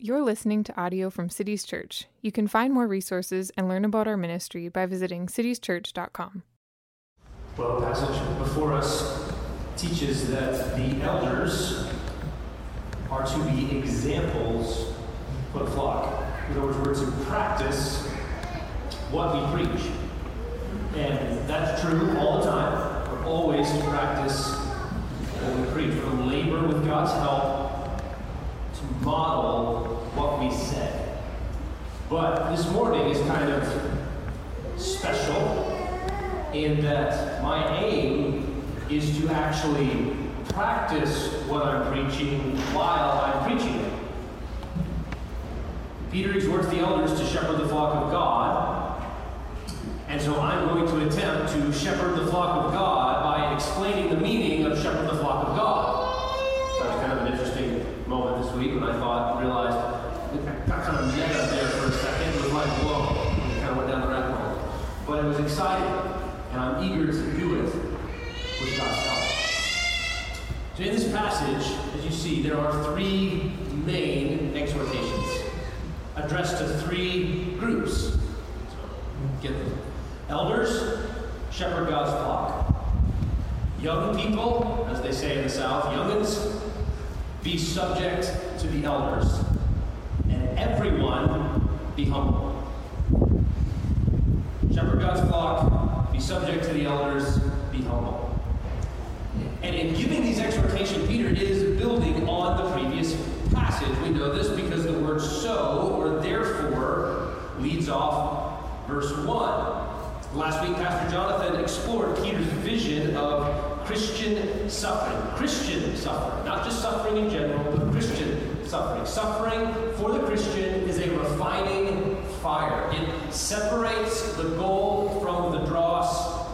You're listening to audio from Cities Church. You can find more resources and learn about our ministry by visiting citieschurch.com. Well, the passage before us teaches that the elders are to be examples for the flock. In other words, we're to practice what we preach. And that's true all the time. We're always to practice what we preach. We're to labor with God's help to model what we said. But this morning is kind of special in that my aim is to actually practice what I'm preaching while I'm preaching it. Peter exhorts the elders to shepherd the flock of God, and so I'm going to attempt to shepherd the flock of God by explaining the meaning of shepherd the flock of God. So that's kind of an interesting moment this week when I realized, I got kind of meta there for a second. It was like, whoa, it kind of went down the rabbit hole. But it was exciting, and I'm eager to do it with God's help. So in this passage, as you see, there are three main exhortations addressed to three groups. So get them. Elders, shepherd God's flock. Young people, as they say in the South, youngins, be subject to the elders, and everyone be humble. Shepherd God's flock, be subject to the elders, be humble. And in giving these exhortations, Peter is building on the previous passage. We know this because the word so, or therefore, leads off verse 1. Last week, Pastor Jonathan explored Peter's vision of Christian suffering. Christian suffering. Not just suffering in general, but Christian suffering. Suffering for the Christian is a refining fire. It separates the gold from the dross.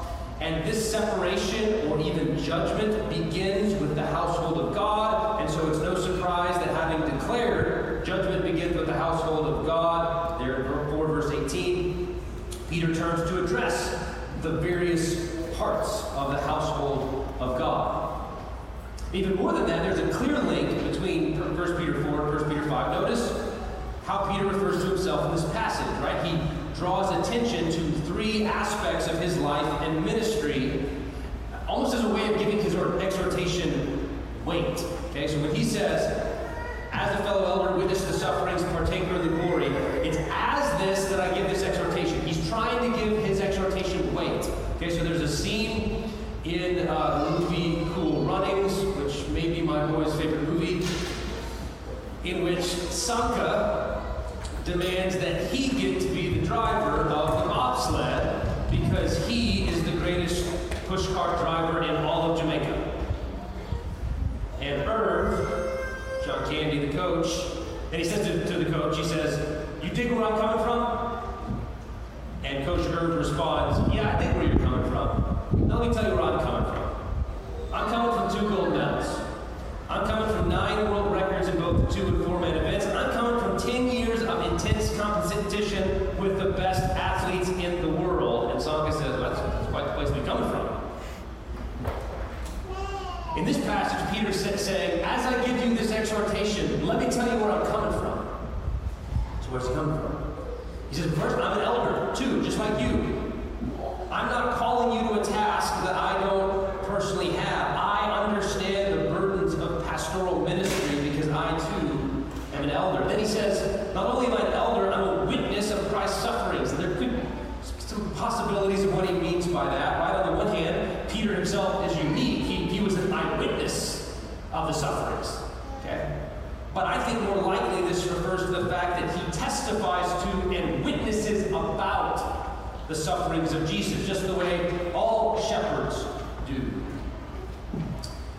And this separation, or even judgment, begins with the household of God. And so it's no surprise that having declared judgment begins with the household of God, there in 4 verse 18, Peter turns to address the various parts of the household of God. Even more than that, there's a clear link between 1 Peter 4 and 1 Peter 5. Notice how Peter refers to himself in this passage, right? He draws attention to three aspects of his life and ministry, almost as a way of giving his exhortation weight. Okay, so when he says, as a fellow elder, witness to the sufferings, partaker of the glory, it's as this that I give this exhortation. He's trying to give his exhortation weight. Okay, so there's a scene in the movie Cool Runnings, which may be my boy's favorite movie, in which Sanka demands that he get to be the driver of the mob sled because he is the greatest pushcart driver in all of Jamaica. And Irv, John Candy, the coach, and he says to the coach, he says, "You dig where I'm coming from?" And Coach Irv responds, "Yeah, I dig where you're coming from. Let me tell you where I'm coming from. I'm coming from 2 gold medals. I'm coming from 9 world records in both the 2 and 4 man events. I'm coming from 10 years of intense competition with the best athletes in the world." And Sanka says, that's quite the place we're coming from. In this passage, Peter is saying, as I give you this exhortation, let me tell you where I'm coming from. So where's he coming from? He says, first, I'm an elder, too, just like you. I'm not calling you to a task that I don't personally have. I understand the burdens of pastoral ministry because I, too, am an elder. Then he says, not only am I an elder, I'm a witness of Christ's sufferings. And there could be some possibilities of what he means by that. Right? On the one hand, Peter himself is unique. He was an eyewitness of the sufferings. Okay? But I think more likely this refers to the fact that he testifies to and witnesses about the sufferings of Jesus, just the way all shepherds do.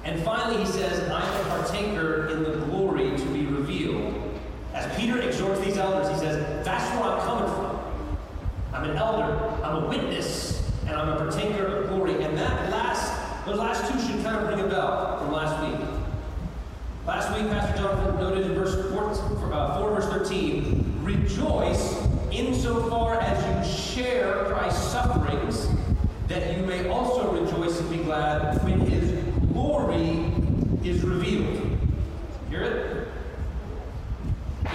And finally, he says, I am a partaker in the glory to be revealed. As Peter exhorts these elders, he says, that's where I'm coming from. I'm an elder, I'm a witness, and I'm a partaker of glory. And those last two should kind of ring a bell from last week. Last week, Pastor Jonathan noted in verse 4 verse 13, rejoice insofar as you share Christ's sufferings, that you may also rejoice and be glad when his glory is revealed. Hear it?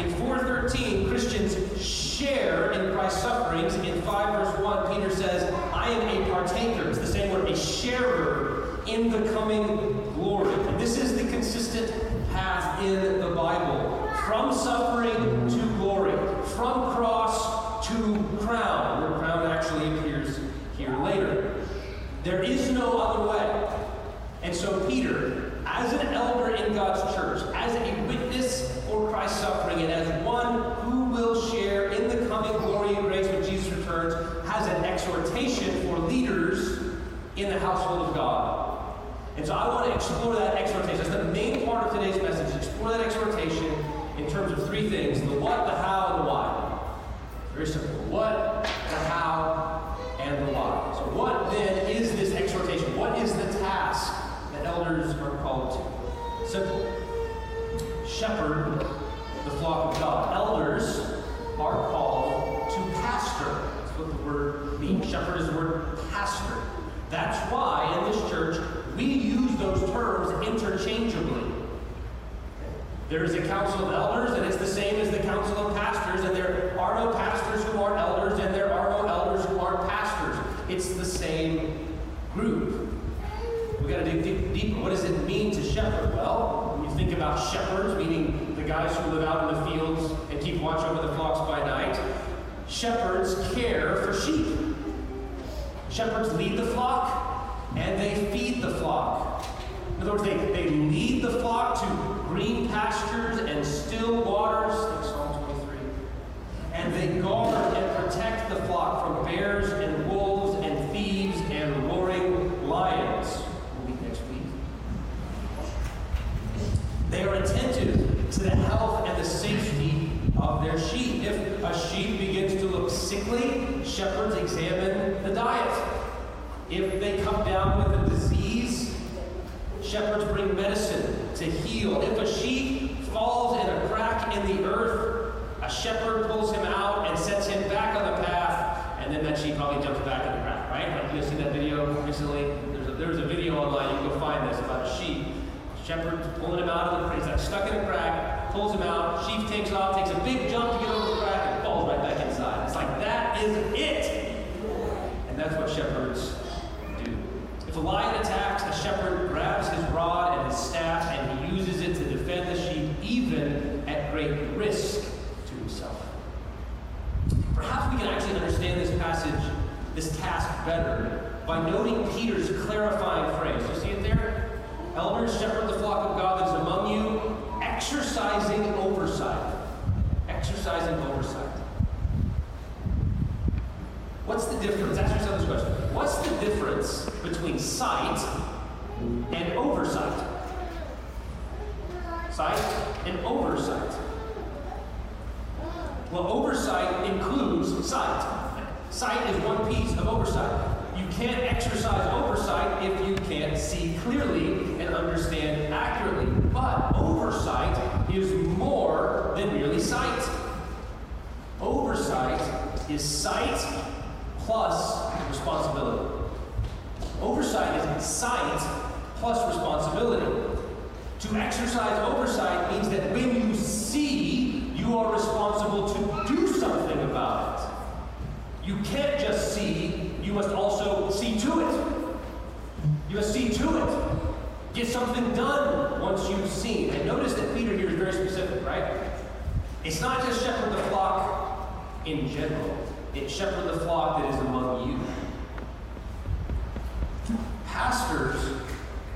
In 4 13, Christians share in Christ's sufferings. In 5 verse 1, Peter says, I am a partaker. It's the same word, a sharer in the coming glory. And this is the consistent path in the Bible. From suffering to glory. From cross to crown. Where crown actually appears here later. There is no other way. And so Peter, as an elder in God's church, as a witness for Christ's suffering, and as one who will share in the coming glory and grace when Jesus returns, has an exhortation for leaders in the household of God. And so I want to explore that exhortation. That's the main part of today's message. Explore that exhortation in terms of three things: the what, the how, and the why. Very simple. The what, the how, and the why. So what then is this exhortation? What is the task that elders are called to? Simple. Shepherd the flock of God. Elders are called to pastor. That's what the word means. Shepherd is the word pastor. That's why in this church we use those terms interchangeably. There is a council of elders, and it's the same as the council of pastors, and there are no pastors who aren't elders, and there are no elders who aren't pastors. It's the same group. We've got to dig deeper. What does it mean to shepherd? Well, think about shepherds, meaning the guys who live out in the fields and keep watch over the flocks by night. Shepherds care for sheep. Shepherds lead the flock, and they feed the flock. In other words, they lead the flock to green pastures and still waters, like Psalm 23. And they guard and protect the flock from bears and wolves and thieves and roaring lions. They are attentive to the health and the safety of their sheep. If a sheep begins to look sickly, shepherds examine the diet. If they come down with a disease, shepherds bring medicine to heal. If a sheep falls in a crack in the earth, a shepherd pulls him out and sets him back on the path, and then that sheep probably jumps back in the crack, right? Like, you've seen that video recently. There's a video online, you can go find this, about a sheep. Shepherd's pulling him out of the crack. He's like stuck in a crack, pulls him out, sheep takes off, takes a big jump to get over the crack, and falls right back inside. It's like, that is it! And that's what shepherds do. If a lion attacks, the shepherd grabs his rod and his staff, and he uses it to defend the sheep, even at great risk to himself. Perhaps we can actually understand this passage, this task, better by noting Peter's clarifying phrase. You see it there? Elders, shepherd the flock of God that is among you, exercising oversight. Exercising oversight. What's the difference? Ask yourself this question. What's the difference between sight and oversight? Sight and oversight. Well, oversight includes sight. Sight is one piece of oversight. You can't exercise oversight if you can't see clearly and understand accurately. But oversight is more than merely sight. Oversight is sight plus responsibility. Oversight is sight plus responsibility. To exercise oversight means that when you see, you are responsible to do something about it. You can't just see. You must also see to it. You must see to it. Get something done once you've seen. And notice that Peter here is very specific, right? It's not just shepherd the flock in general. It's shepherd the flock that is among you. Pastors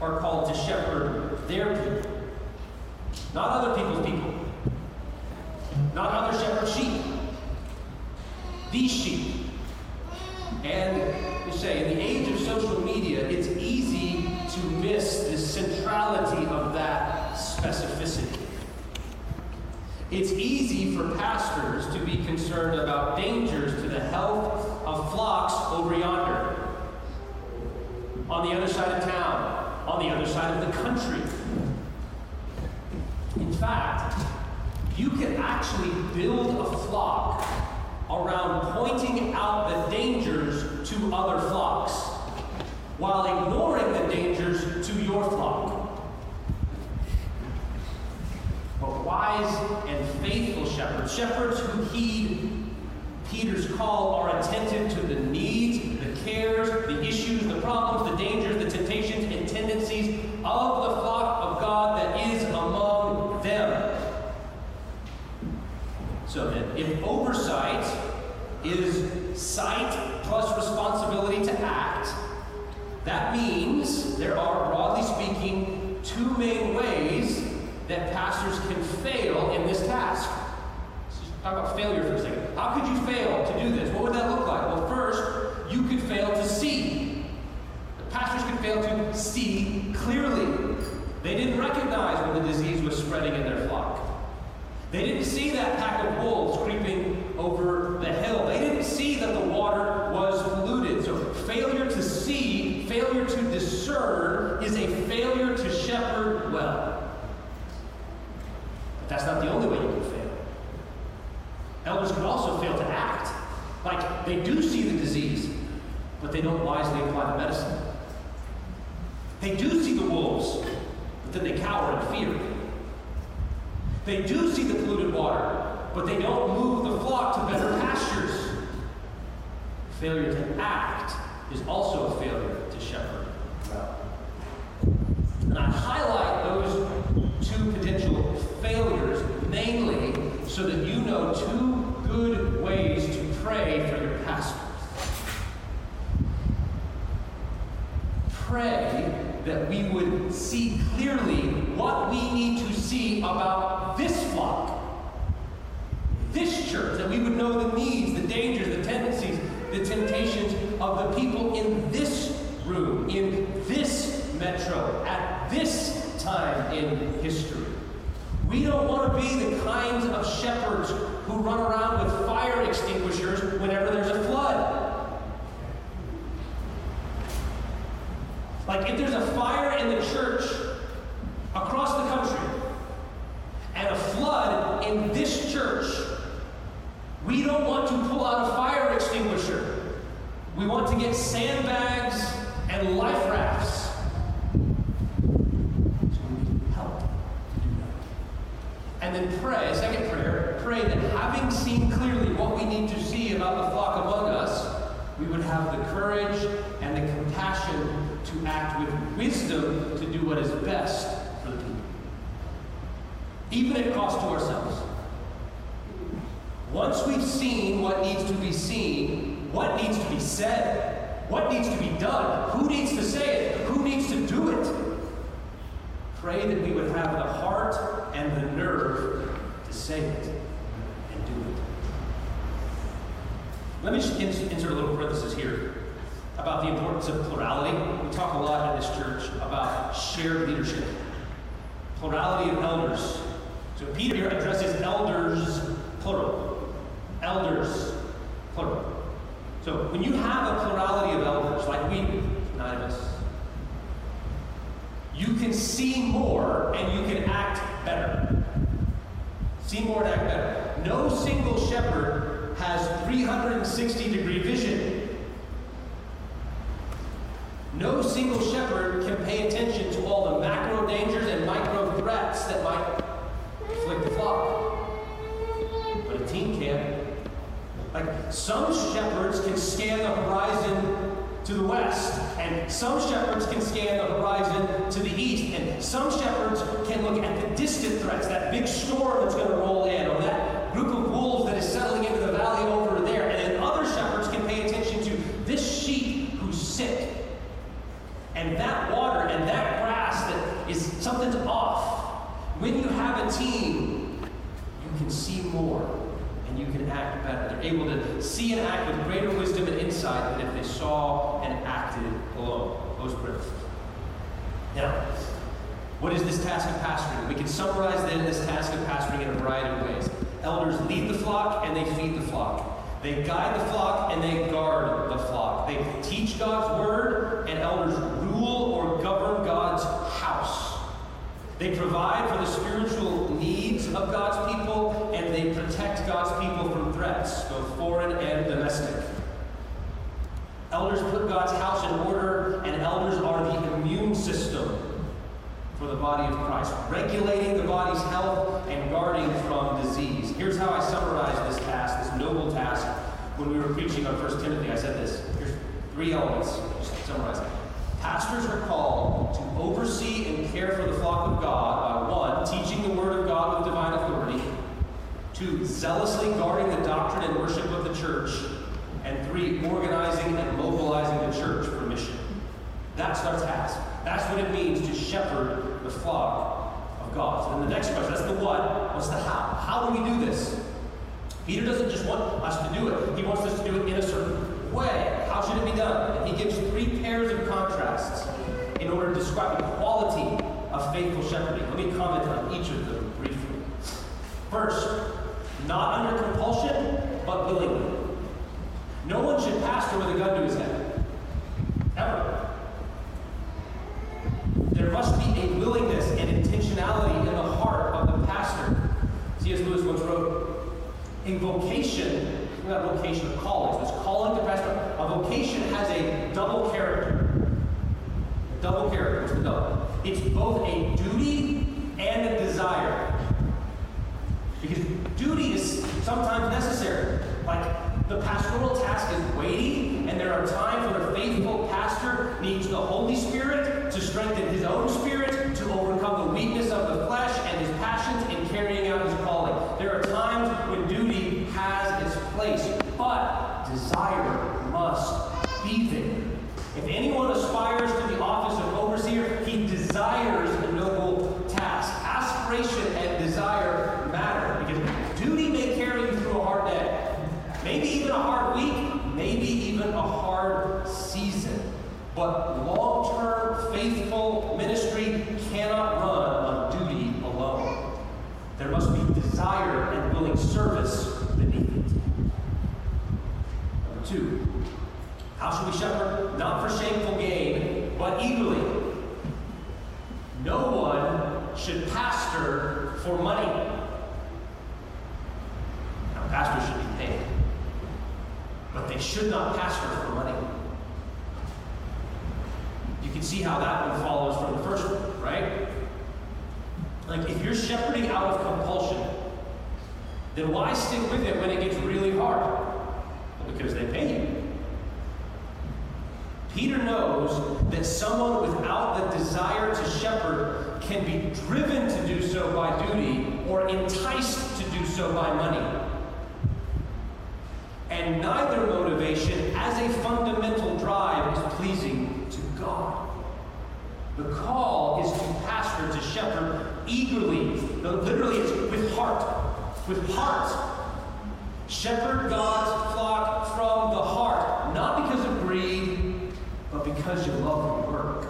are called to shepherd their people. Not other people's people. Not other shepherd sheep. These sheep. And you say, in the age of social media, it's easy to miss the centrality of that specificity. It's easy for pastors to be concerned about dangers to the health of flocks over yonder, on the other side of town, on the other side of the country. In fact, you can actually build a flock around pointing out the dangers to other flocks, while ignoring the dangers to your flock. But wise and faithful shepherds, shepherds who heed Peter's call, are attentive to the needs, the cares, the issues, the problems, the dangers, the temptations, and tendencies of the flock of God that is among them. So that if oversight is sight plus responsibility to act, that means there are, broadly speaking, two main ways that pastors can fail in this task. Let's just talk about failure for a second. How could you fail to do this? What would that look like? Well, first, you could fail to see. The pastors could fail to see clearly. They didn't recognize when the disease was spreading in their flock. They didn't see that pack of wolves creeping over the hill. They didn't see that the water was polluted. So failure to see, failure to discern, is a failure to shepherd well. But that's not the only way you can fail. Elders can also fail to act. Like, they do see the disease, but they don't wisely apply the medicine. They do see the wolves, but then they cower in fear. They do see the polluted water, but they don't move the flock to better pastures. Failure to act is also a failure to shepherd well. And I highlight those two potential failures mainly so that you know two good ways to pray for your pastors. Pray that we would see clearly what we need to see about this flock, this church, that we would know the needs, the dangers, the tendencies, the temptations of the people in this room, in this metro, at this time in history. We don't want to be the kinds of shepherds who run around with fire extinguishers whenever there's a flood. Like, if there's a fire in the church across the country and a flood in this church, we don't want to pull out a fire extinguisher. We want to get sandbags and life rafts. So we need help to do that. And then pray, second prayer, pray that having seen clearly what we need to see about the flock among us, we would have the courage and the compassion to act with wisdom to do what is best for the people, even at cost to ourselves. Once we've seen what needs to be seen, what needs to be said, what needs to be done, who needs to say it, who needs to do it, pray that we would have the heart and the nerve to say it and do it. Let me just insert a little parenthesis here about the importance of plurality. We talk a lot in this church about shared leadership, plurality of elders. So Peter here addresses elders, plural. Elders, plural. So when you have a plurality of elders, like we do, 9 of us, you can see more and you can act better. See more and act better. No single shepherd has 360-degree vision. No single shepherd can pay attention to all the macro dangers and micro threats that might afflict the flock. But a team can. Like, some shepherds can scan the horizon to the west, and some shepherds can scan the horizon to the east, and some shepherds can look at the distant threats, that big storm that's going to roll in, or that group of wolves that is settling into the valley over there, and then other shepherds can pay attention to this sheep who's sick, and that water and that grass that is, something's off. When you have a team, you can see more and you can act better. They're able to see and act with greater wisdom and insight than if they saw and acted alone. Close breath. Now, what is this task of pastoring? We can summarize then this task of pastoring in a variety of ways. Elders lead the flock and they feed the flock. They guide the flock and they guard the flock. They teach God's word, and elders rule or govern God's house. They provide for the spiritual needs of God's people, and they protect God's people from threats, both foreign and domestic. Elders put God's house in order, and elders are the immune system for the body of Christ, regulating the body's health and guarding from disease. Here's how I summarized this task, this noble task, when we were preaching on 1 Timothy. I said this. Here's three elements. Just summarize it. Pastors are called to oversee and care for the flock of God by, one, teaching the word of God with divine authority, two, zealously guarding the doctrine and worship of the church, and three, organizing and mobilizing the church for mission. That's our task. That's what it means to shepherd the flock of God. So then the next question, that's the what. What's the how? How do we do this? Peter doesn't just want us to do it. He wants us to do it in a certain way. How should it be done? And he gives three pairs of contrasts in order to describe the quality of faithful shepherding. Let me comment on each of them briefly. First, not under compulsion, but willingly. No one should pastor with a gun to his head. Ever. There must be a willingness and intentionality in the heart of the pastor. C.S. Lewis once wrote, a vocation, not vocation, a calling, so it's calling to pastor. A vocation has a double character. Double character, what's the double? It's both a duty and a desire. Because duty is sometimes necessary. Like, the pastoral task is weighty, and there are times when a faithful pastor needs the Holy Spirit to strengthen his own spirit, to overcome the weakness of the flesh and his passions in carrying out his calling. There are times when duty has its place, but desire must be there. If anyone aspires to the office of overseer, he desires a noble task. Aspiration and desire matter, because duty may carry you through a hard day. Maybe even a hard week, maybe even a hard season. But long-term, faithful ministry cannot run on duty alone. There must be desire and willing service beneath it. Number two, how should we shepherd? Not for shameful gain, but eagerly. No one should pastor for money. Now, pastors should be paid. But they should not pastor for money. You can see how that one follows from the first one, right? Like, if you're shepherding out of compulsion, then why stick with it when it gets really hard? Well, because they pay you. Peter knows that someone without the desire to shepherd can be driven to do so by duty or enticed to do so by money. And neither motivation, as a fundamental drive, is pleasing to God. The call is to pastor, to shepherd eagerly. Literally, it's with heart. With heart. Shepherd God's flock from the heart. Not because of greed, but because you love the work.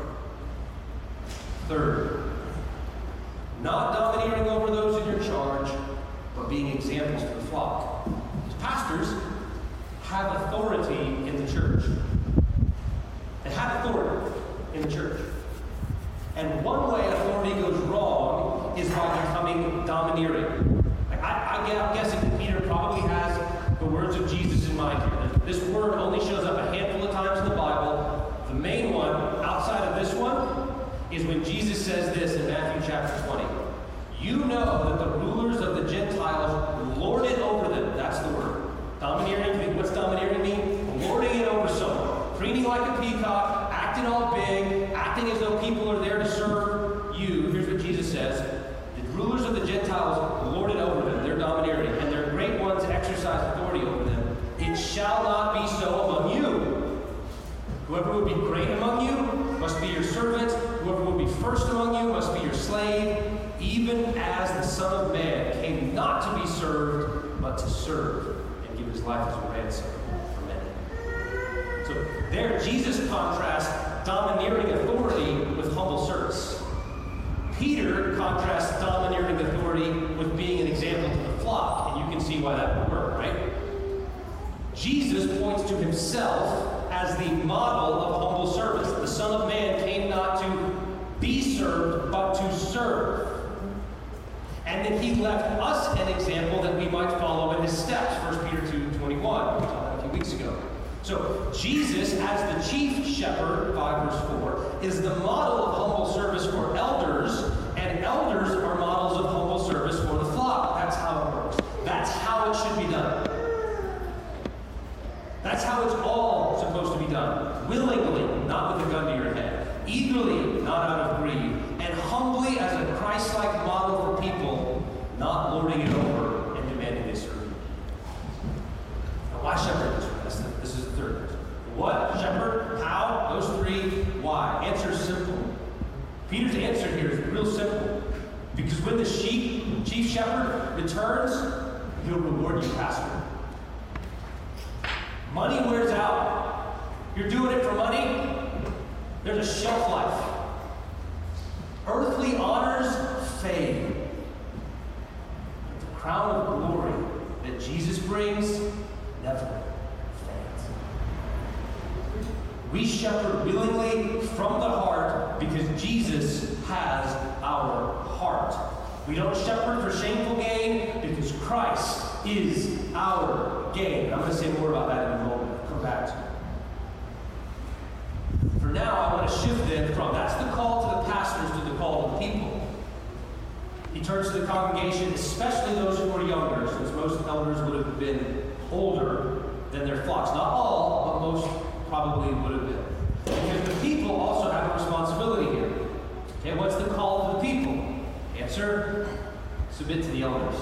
Third, not domineering over those in your charge, but being examples to the flock. As pastors, have authority in the church. They have authority in the church. And one way authority goes wrong is by becoming domineering. Like I'm guessing that Peter probably has the words of Jesus in mind here. This word only shows up a handful of times in the Bible. The main one, outside of this one, is when Jesus says this in Matthew chapter 20. You know that the rulers of the Gentiles lord it over them. That's the word. Domineering, what's domineering mean? Lording it over someone. Preening like a peacock, acting all big, acting as though people are there to serve you. Here's what Jesus says. The rulers of the Gentiles lord it over them. They're domineering, and their great ones exercise authority over them. It shall not be so among you. Whoever would be great among you must be your servant. Whoever would be first among you must be your slave. Even as the Son of Man came not to be served, but to serve. His life is a ransom for many. So there, Jesus contrasts domineering authority with humble service. Peter contrasts domineering authority with being an example to the flock, and you can see why that would work, right? Jesus points to himself as the model of humble service. The Son of Man came not to be served, but to serve. And then he left us an example that we might follow in his steps, 1 Peter 2:21, we talked about a few weeks ago. So Jesus, as the chief shepherd, 5 verse 4, is the model of humble service for elders, and elders are models of humble service for the flock. That's how it works. That's how it should be done. That's how it's all supposed to be done. Willingly, not with a gun to your head. Eagerly, not out of greed. And humbly as a Christ-like model for people, not lording it over and demanding they serve. Now, why shepherd this? This is the third question. What? Shepherd? How? Those three. Why? Answer's simple. Peter's answer here is real simple. Because when the chief shepherd returns, he'll reward you, pastor. Money wears out. You're doing it for money. There's a shelf life. Earthly honors fade. But the crown of glory that Jesus brings never fades. We shepherd willingly from the heart because Jesus has our heart. We don't shepherd for shameful gain because Christ is our gain. I'm going to say more about that in a moment. I'll come back to it. For now, I want to shift then from that's the call to the pastors to the call to the people. He turns to the congregation, especially those who are younger, since most elders would have been older than their flocks. Not all, but most probably would have been. Because the people also have a responsibility here. Okay, what's the call to the people? Answer, submit to the elders.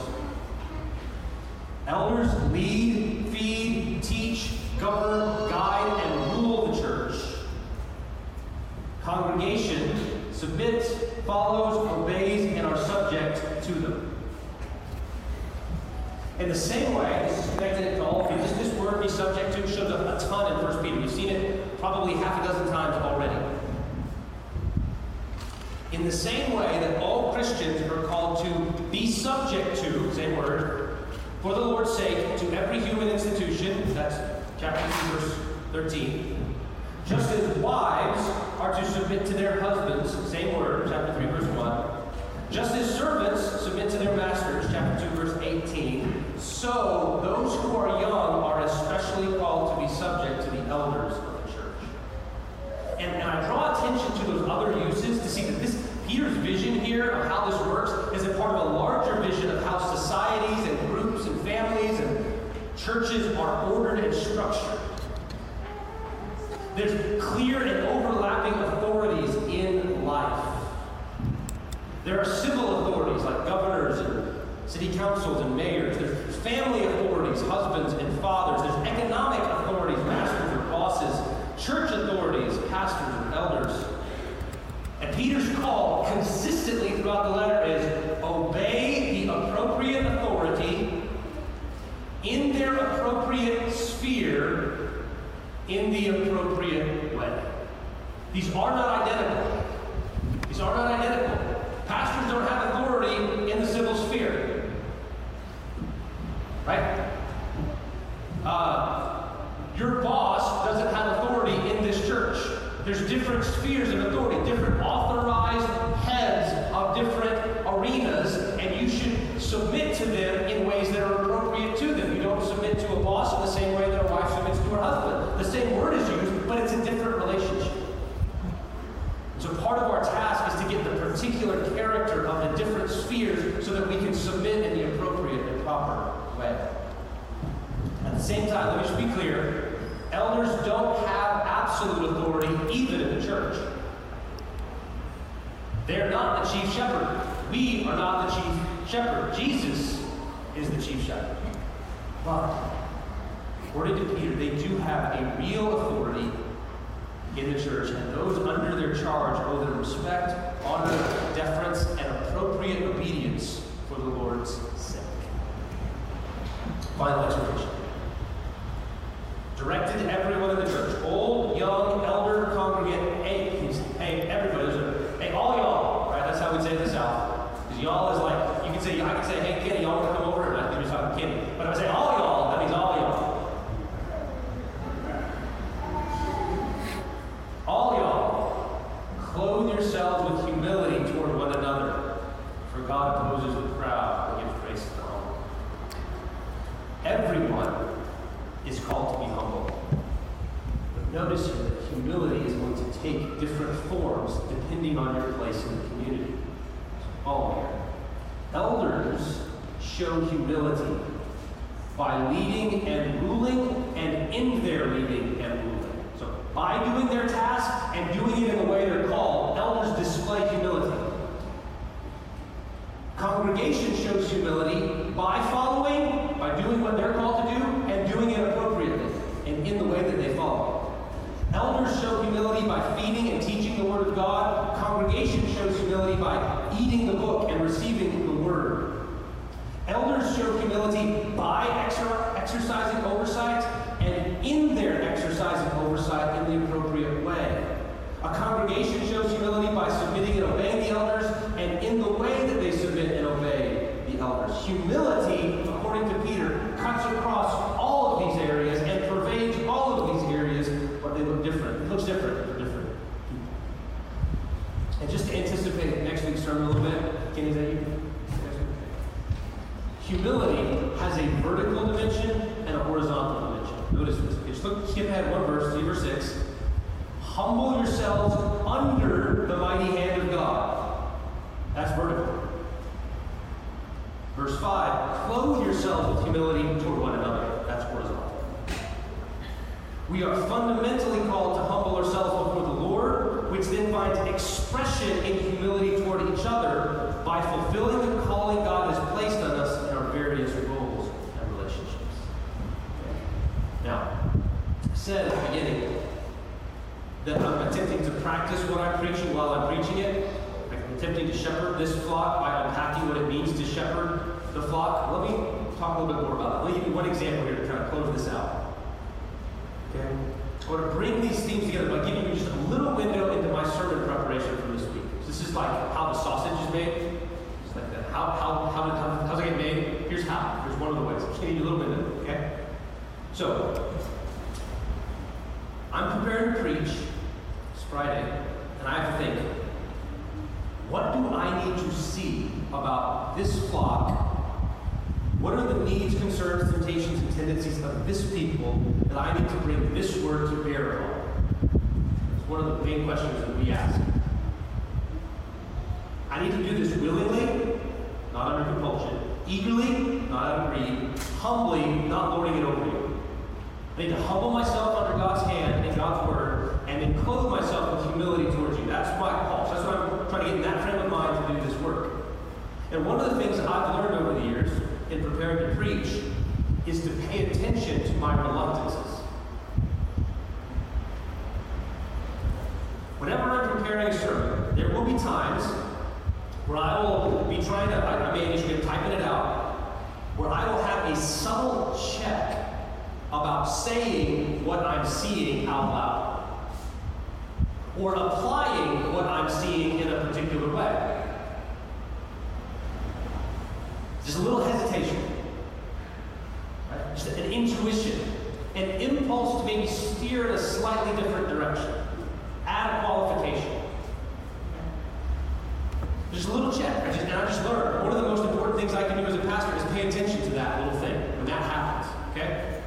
Elders lead, feed, teach, govern, guide, and rule the church. Congregation submits, follows, obeys, and are subject to them. In the same way, this is connected to all things. This word, be subject to, shows up a ton in 1 Peter. We've seen it probably half a dozen times already. In the same way that all Christians are called to be subject to, same word, for the Lord's sake, to every human institution, that's chapter 2, verse 13, just as wives are to submit to their husbands, same word, chapter 3, verse 1, just as servants submit to their masters, chapter 2, verse 18, so those who are young are especially called to be subject to the elders. And I draw attention to those other uses to see that this Peter's vision here of how this works is a part of a larger vision of how societies and groups and families and churches are ordered and structured. There's clear and overlapping authorities in life. There are civil authorities like governors and city councils and mayors. There's family authorities, husbands and fathers. There's economic authorities, masters or bosses. Church authorities, pastors, and elders. And Peter's call consistently throughout the letter is obey the appropriate authority in their appropriate sphere in the appropriate way. These are not identical. These are not identical. Pastors don't have authority in the civil sphere. Right? Your boss doesn't have authority in this church. There's different spheres of authority, different authorized heads of different arenas, and you should submit to them in ways that are appropriate to them. You don't submit to a boss in the same way that a wife submits to her husband. The same word is used, but it's a different relationship. So part of our task is to get the particular character of the different spheres so that we can submit in the appropriate and proper way. At the same time, let me just be clear, elders don't have absolute authority even in the church. They're not the chief shepherd. We are not the chief shepherd. Jesus is the chief shepherd. But, according to Peter, they do have a real authority in the church, and those under their charge owe their respect, honor, deference, and appropriate obedience for the Lord's sake. Final exhortation. Directed to everyone in the church, old, young, elder, congregant, hey, everybody, hey, all y'all, right? That's how we say this out. Because y'all is like, you can say, I can say, hey, Kenny, y'all want to come over, and I think you're talking Kenny. But if I say all y'all, that means all y'all. All y'all, clothe yourselves with humility toward one another, for God opposes the proud and gives grace to the humble. Everyone is called to be humble. Notice here that humility is going to take different forms depending on your place in the community. All here. Elders show humility by leading and ruling and in their leading and ruling. So by doing their task and doing it in the way they're called, elders display humility. Congregation shows humility by following, by doing what they're called to do, and doing it appropriately and in the way that they follow. Elders show humility by feeding and teaching the Word of God. Congregation shows humility by eating the book and receiving the Word. Elders show humility by exercising oversight and in their exercising oversight in the appropriate way. A congregation shows humility by submitting and obeying the elders and in the way that they submit and obey the elders. Humility, according to Peter, cuts across all of these areas and pervades all of these areas, but they look different. It looks different for different people. And just to anticipate next week's sermon a little bit, Kenny, is that you? Humility has a vertical dimension and a horizontal dimension. Notice this. Just look, skip ahead one verse, 3 verse 6. Humble yourselves under the mighty hand of God. That's vertical. Verse 5. Clothe yourselves with humility toward one another. That's horizontal. We are fundamentally called to humble ourselves before the Lord, which then finds expression in humility toward each other by fulfilling the calling God has placed on us. Various roles and relationships. Now, I said at the beginning that I'm attempting to practice what I'm preaching while I'm preaching it. I'm attempting to shepherd this flock by unpacking what it means to shepherd the flock. Let me talk a little bit more about it. Let me give you one example here to kind of close this out. Okay? I want to bring these things together by giving you just a little window into my sermon preparation for this week. So this is like how the sausage is made. It's like that. How's it get made? Here's how. Here's one of the ways. I'm just going to give you a little bit of it, okay? So, I'm prepared to preach. It's Friday. And I have to think, what do I need to see about this flock? What are the needs, concerns, temptations, and tendencies of this people that I need to bring this word to bear on? It's one of the main questions that we ask. I need to do this willingly, not under compulsion. Eagerly, not out of greed. Humbly, not lording it over you. I need to humble myself under God's hand and God's word, and then clothe myself with humility towards you. That's my call. So that's what I'm trying to get in that frame of mind to do this work. And one of the things I've learned over the years in preparing to preach is to pay attention to my reluctances. Whenever I'm preparing a sermon, there will be times where I will be trying to, I may initially be typing it out, where I will have a subtle check about saying what I'm seeing out loud, or applying what I'm seeing in a particular way. Just a little hesitation, right? Just an intuition, an impulse to maybe steer in a slightly different direction. Add a qualification. Just a little check. I just learned. One of the most important things I can do as a pastor is pay attention to that little thing when that happens. Okay?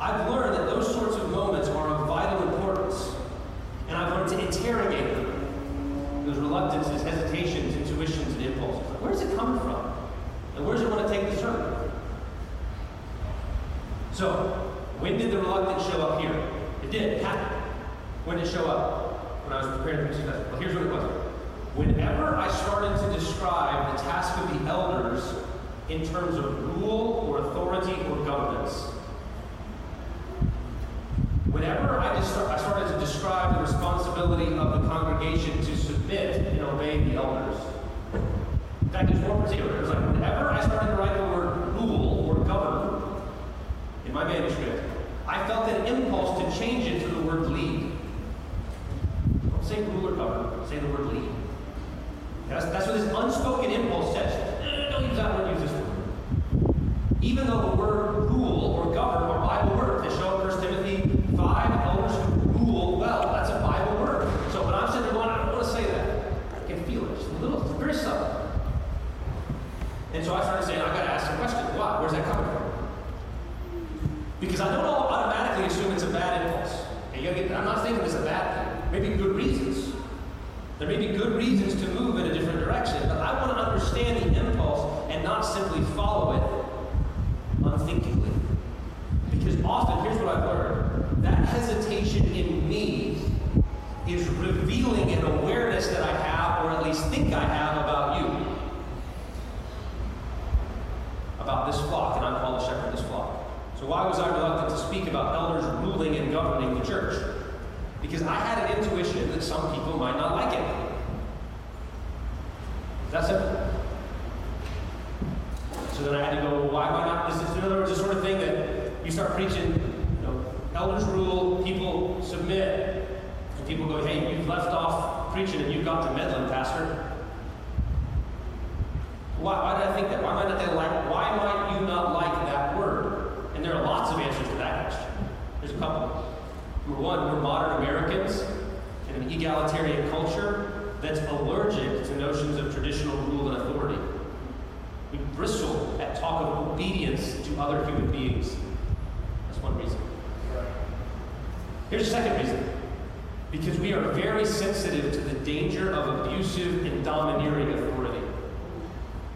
I've learned that those sorts of moments are of vital importance. And I've learned to interrogate them. Those reluctances, hesitations, intuitions, and impulses. Where does it come from? And where does it want to take the sermon? So, when did the reluctance show up here? It did. It happened. When did it show up? When I was preparing to preach that. Well, here's what it was. Whenever I started to describe the task of the elders in terms of rule or authority or governance, whenever I started to describe the responsibility of the congregation to submit and obey the elders, in fact, there's more particular. It was like whenever I started to write the word rule or govern in my manuscript, I felt an impulse to change it to the word lead. Don't say rule or govern, say the word lead. That's what this unspoken impulse says. Don't use that word, use this word. Even though the word rule or govern are Bible words, they show up in 1 Timothy 5, elders who rule well. That's a Bible word. So when I'm sitting there going, I don't want to say that. I can feel it. It's a little, it's very subtle. And so I started saying, I've got to ask a question. Why? Where's that coming from? Because I don't automatically assume it's a bad impulse. And You gotta get, I'm not saying this is a bad thing. Maybe good reasons. There may be good reasons to move in a different direction, but I want to understand the impulse and not simply follow it unthinkingly. Because often, here's what I've learned, that hesitation in me is revealing an awareness that I have, or at least think I have, about you. About this flock, and I'm called to shepherd this flock. So why was I reluctant to speak about elders ruling and governing the church? Because I had an intuition that some people might not like it. That's it. So then I had to go, why not? In other words, the sort of thing that you start preaching, you know, elders rule, people submit, and people go, hey, you've left off preaching and you've got to meddling, pastor. Why did I think that? Why might you not like that word? And there are lots of answers to that question. There's a couple. Number one, we're modern Americans in an egalitarian culture that's allergic to notions of traditional rule and authority. We bristle at talk of obedience to other human beings. That's one reason. Here's the second reason. Because we are very sensitive to the danger of abusive and domineering authority,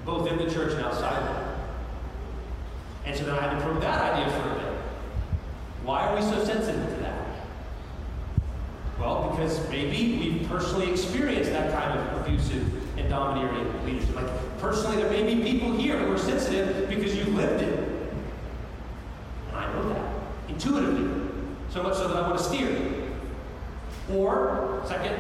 both in the church and outside of it. And so then I had to probe that idea for a bit. Why are we so sensitive to that? Well, because maybe we've personally experienced that kind of abusive and domineering leadership. Like, personally, there may be people here who are sensitive because you've lived it. And I know that, intuitively, so much so that I want to steer you. Or, second,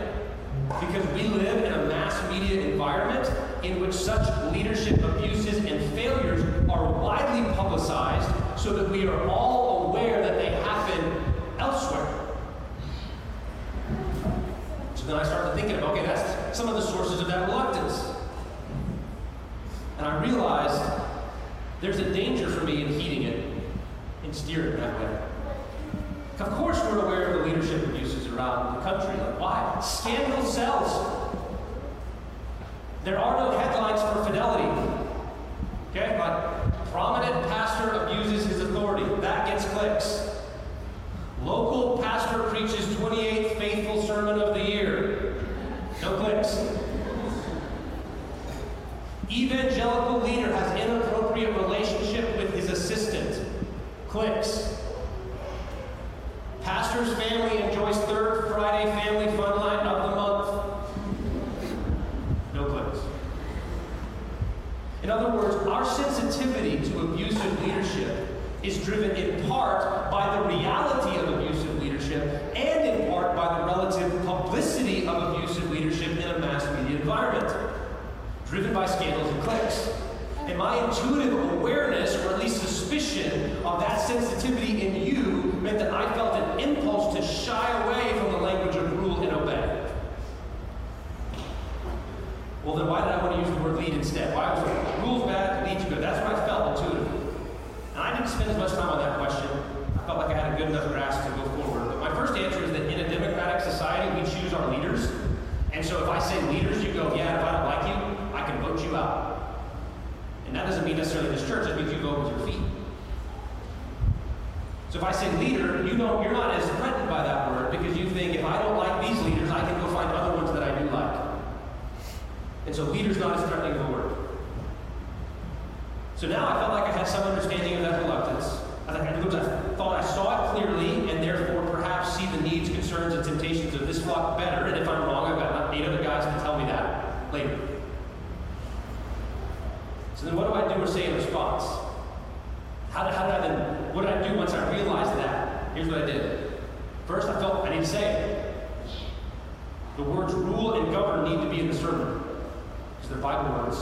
because we live in a mass media environment in which such leadership abuses and failures are widely publicized so that we are all aware that they happen elsewhere. So then I started thinking, okay, that's some of the sources of that reluctance. And I realized there's a danger for me in heeding it and steering it that way. Of course we're aware of the leadership abuses around the country. Like, why? Scandal sells. There are no headlines for fidelity. Okay, but prominent pastor abuses his authority. That gets clicks. Local pastor preaches 28th faithful sermon of the year. No clicks. Evangelical leader has inappropriate relationship with his assistant. Clicks. Pastor's family enjoys third Friday family fun line of the month. In other words, our sensitivity to abusive leadership is driven in part by the reality of abusive leadership and in part by the relative publicity of abusive leadership in a mass media environment, driven by scandals and clicks. And my intuitive awareness, or at least suspicion, of that sensitivity in you meant that I felt an impulse to shy away from the language of rule and obey. Well, then why did I want to use the word lead instead? Why was it rules bad, leads good? That's what I felt intuitively. And I didn't spend as much time on that question. I felt like I had a good enough grasp to go forward. But my first answer is that in a democratic society, we choose our leaders. And so if I say leaders, you go, yeah, if I don't like you, I can vote you out. And that doesn't mean necessarily this church. It means you vote with your feet. So if I say leader, you're not as threatened by that word because you think if I don't like these leaders, I can go find other ones that I do like. And so leader's not as threatening of a word. So now I felt like I had some understanding of that reluctance. I thought I saw it clearly and therefore perhaps see the needs, concerns, and temptations of this flock better. And if I'm wrong, I've got 8 other guys to tell me that later. So then what do I do or say in response? What did I do once I realized that? Here's what I did. First, I felt I need to say it. The words rule and govern need to be in the sermon. They're Bible words.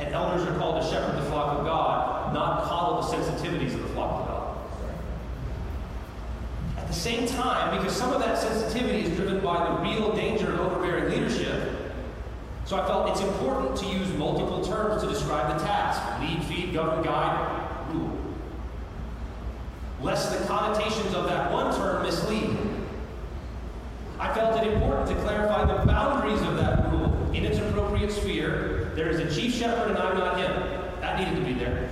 And elders are called to shepherd the flock of God, not coddle the sensitivities of the flock of God. At the same time, because some of that sensitivity is driven by the real danger of overbearing leadership, so I felt it's important to use multiple terms to describe the task. Lead, feed, govern, guide, rule. Lest the connotations of that one term mislead. I felt it important to clarify the boundaries of that rule. In its appropriate sphere, there is a chief shepherd and I'm not him. That needed to be there.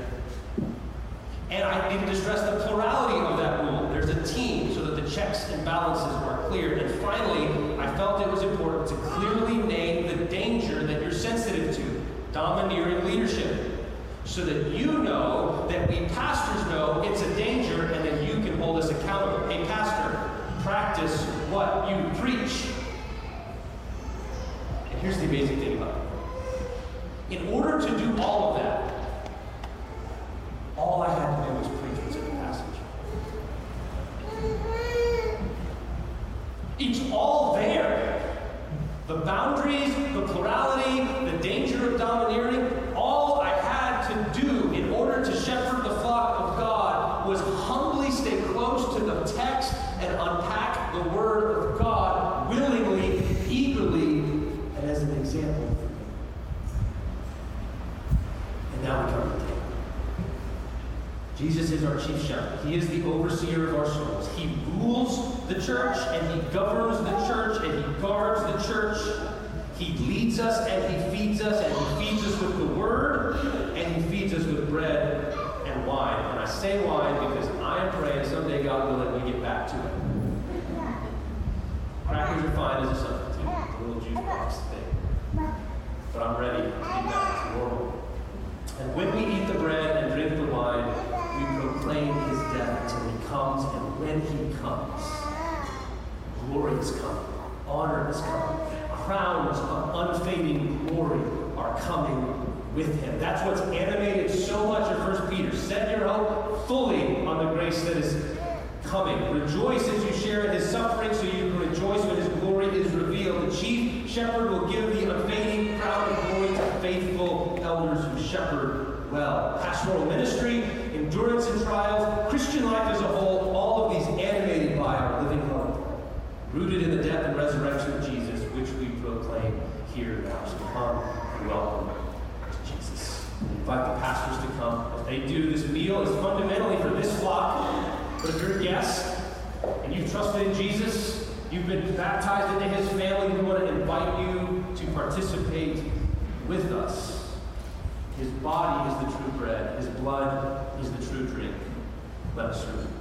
And I needed to stress the plurality of that rule. There's a team so that the the checks and balances weren't clear. And finally, I felt it was important to clearly name the danger that you're sensitive to, domineering leadership, so that you know, that we pastors know it's a danger, and that you can hold us accountable. Hey, pastor, practice what you preach. And here's the amazing thing about it. In order to do all of that, all I had to do was preach what's in the passage. It's all there. The boundaries, the plurality, the danger of domineering, all I had to do in order to shepherd the flock of God was humbly stay close to the text and unpack the Word of God willingly, eagerly, and as an example for me. And now we come to the table. Jesus is our chief shepherd. He is the overseer of our souls. He rules the church, and he governs the church, and he guards the church. He leads us, and he feeds us, and he feeds us with the word, and he feeds us with bread and wine. And I say wine because I am praying someday God will let me get back to it. Crackers are fine as a substitute, a little juice box thing. But I'm ready to be back to normal. And when we eat the bread and drink the wine, we proclaim his death till he comes, and when he comes, glory is coming, honor is coming, crowns of unfading glory are coming with him. That's what's animated so much of 1 Peter. Set your hope fully on the grace that is coming. Rejoice as you share in his suffering, so you can rejoice when his glory is revealed. The chief shepherd will give the unfading crown of glory to faithful elders who shepherd well. Pastoral ministry, endurance in trials, Christian life as a whole, all of these animated by our living hope, rooted in the death and resurrection of Jesus, which we proclaim here now. So come and welcome to Jesus. We invite the pastors to come. As they do, this meal is fundamentally for this flock. But if you're a guest, and you've trusted in Jesus, you've been baptized into his family, we want to invite you to participate with us. His body is the true bread. His blood is the true drink. Let us serve.